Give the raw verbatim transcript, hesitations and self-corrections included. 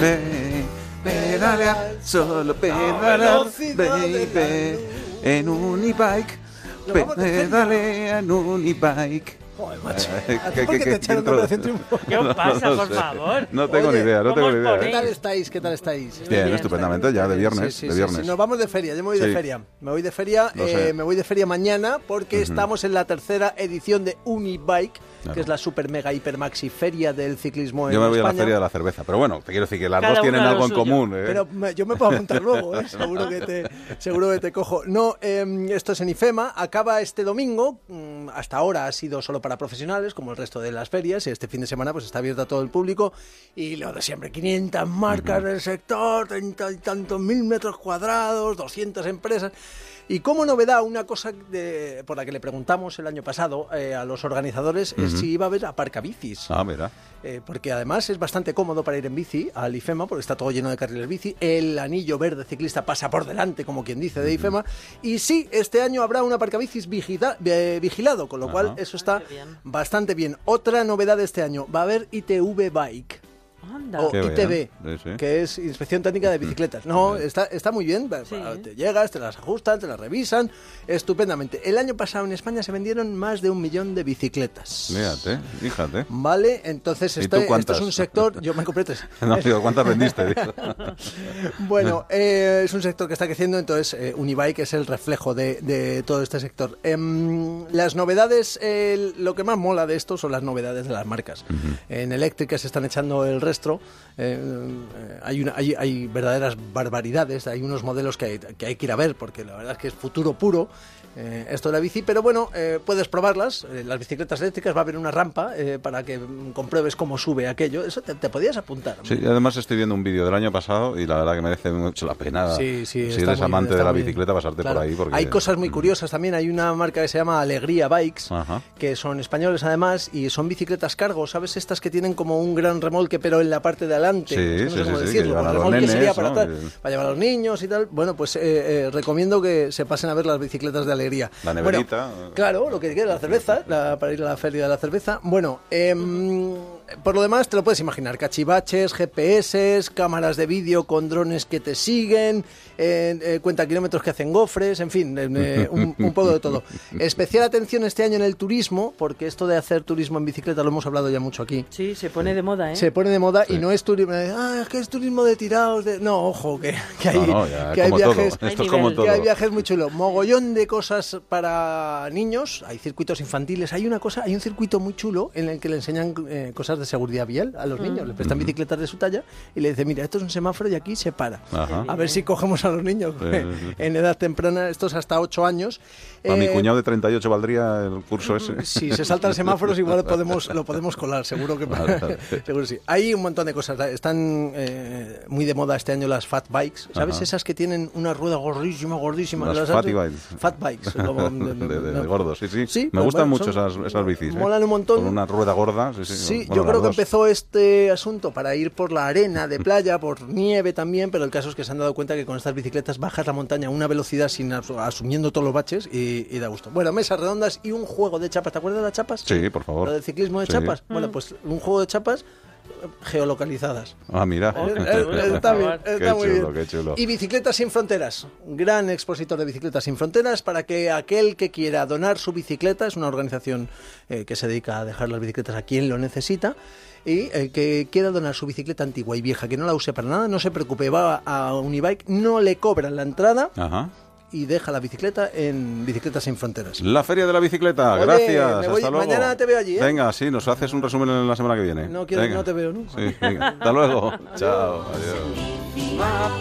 baby, pedalear, solo pedalear, baby, en Unibike, pedalear en Unibike. Joder, macho. ¿A ti por qué te echaron de Operación Triunfo? ¿Qué os pasa, por favor? No tengo ni idea, no tengo ni idea. ¿Qué tal estáis? ¿Qué tal estáis? Bien, estupendamente, ya de viernes. Nos vamos de feria, yo me voy de feria. Me voy de feria, me voy de feria mañana porque estamos en la tercera edición de Unibike, que es la super mega hiper maxi feria del ciclismo en España. Yo me voy a la feria de la cerveza, pero bueno, te quiero decir que las dos tienen algo en común. Pero yo me puedo apuntar luego, seguro que te seguro que te cojo. No, esto es en IFEMA, acaba este domingo, hasta ahora ha sido solo para para profesionales, como el resto de las ferias, y este fin de semana pues está abierto a todo el público y lo de siempre, quinientas marcas del sector, treinta y tantos mil metros cuadrados, doscientas empresas. Y como novedad, una cosa de, por la que le preguntamos el año pasado eh, a los organizadores uh-huh. es si iba a haber aparcabicis. Ah, mira. Eh, porque además es bastante cómodo para ir en bici al IFEMA, porque está todo lleno de carriles bici. El anillo verde ciclista pasa por delante, como quien dice, de uh-huh. IFEMA. Y sí, este año habrá un aparcabicis vigila, eh, vigilado, con lo uh-huh. cual eso está bien. Bastante bien. Otra novedad de este año, va a haber I T V Bike. Anda. O I T V, sí, sí. que es Inspección Técnica de Bicicletas. No, sí. está, está muy bien, sí. Te llegas, te las ajustan, te las revisan, estupendamente. El año pasado en España se vendieron más de un millón de bicicletas. Fíjate, fíjate. Vale, entonces este, este es un sector... Yo me compré tres. No, digo, ¿cuántas vendiste? Bueno, eh, es un sector que está creciendo, entonces eh, Unibike es el reflejo de, de todo este sector. Eh, las novedades, eh, lo que más mola de esto son las novedades de las marcas. Uh-huh. En eléctrica se están echando el resto. Eh, hay, una, hay, hay verdaderas barbaridades, hay unos modelos que hay, que hay que ir a ver porque la verdad es que es futuro puro eh, esto de la bici, pero bueno, eh, puedes probarlas, eh, las bicicletas eléctricas, va a haber una rampa eh, para que compruebes cómo sube aquello, eso te, te podías apuntar. Sí, y además estoy viendo un vídeo del año pasado y la verdad que merece mucho la pena sí, sí, si eres amante bien, de la bicicleta pasarte claro. por ahí. Porque... Hay cosas muy curiosas también, hay una marca que se llama Alegría Bikes, ajá. que son españoles además y son bicicletas cargo, ¿sabes? Estas que tienen como un gran remolque pero en la parte de adelante, sí, no sí, sé cómo sí, decirlo, que los nenes, sería para, ¿no? tal, para llevar a los niños y tal. Bueno, pues eh, eh, recomiendo que se pasen a ver las bicicletas de Alegría. La neverita. Bueno, claro, lo que queda, la cerveza, la, para ir a la feria de la cerveza. Bueno, eh, por lo demás te lo puedes imaginar, cachivaches, G P S, cámaras de vídeo con drones que te siguen, eh, eh, cuenta kilómetros que hacen gofres, en fin, eh, un, un poco de todo. Especial atención este año en el turismo, porque esto de hacer turismo en bicicleta lo hemos hablado ya mucho aquí. Sí, se pone de moda, ¿eh? Se pone de moda. Sí. Y no es turismo de, ah, es que es turismo de tirados de... No, ojo, que, que hay, no, no, ya, que hay viajes es que hay viajes muy chulos. Mogollón de cosas para niños, hay circuitos infantiles, hay una cosa, hay un circuito muy chulo en el que le enseñan eh, cosas de seguridad vial a los mm. niños, le prestan mm. bicicletas de su talla y le dicen, mira, esto es un semáforo y aquí se para. Ajá. A ver si cogemos a los niños sí, sí, sí. en edad temprana, estos hasta ocho años. A eh, mi cuñado de treinta y ocho valdría el curso ese. Si se saltan semáforos igual podemos, lo podemos colar, seguro que vale, vale. seguro sí. Hay un montón de cosas. Están eh, muy de moda este año las fat bikes, ¿sabes? Ajá. Esas que tienen una rueda gordísima, gordísima. Las, las fat bikes. Fat bikes. Como de, de, de, de gordos, sí, sí. ¿Sí? Me gustan bueno, mucho son, esas, esas bicis. Molan eh. un montón. Con una rueda gorda, sí, sí. Sí, bueno, yo creo que empezó este asunto para ir por la arena de playa, por nieve también, pero el caso es que se han dado cuenta que con estas bicicletas bajas la montaña a una velocidad sin asumiendo todos los baches y, y da gusto. Bueno, mesas redondas y un juego de chapas. ¿Te acuerdas de las chapas? Sí, por favor. ¿Lo del ciclismo de sí. chapas? Mm. Bueno, pues un juego de chapas geolocalizadas. Ah, mira. Está, bien, está muy chulo, bien. Chulo. Y Bicicletas sin Fronteras. Gran expositor de Bicicletas sin Fronteras para que aquel que quiera donar su bicicleta, es una organización eh, que se dedica a dejar las bicicletas a quien lo necesita, y el que quiera donar su bicicleta antigua y vieja, que no la use para nada, no se preocupe, va a Unibike, no le cobran la entrada. Ajá. Y deja la bicicleta en Bicicletas sin Fronteras. La feria de la bicicleta, oye, gracias, me voy, hasta luego. Mañana te veo allí, ¿eh? Venga, sí, nos haces un resumen en la semana que viene. No quiero, venga. No te veo nunca. Sí, venga. Hasta luego. Chao, adiós.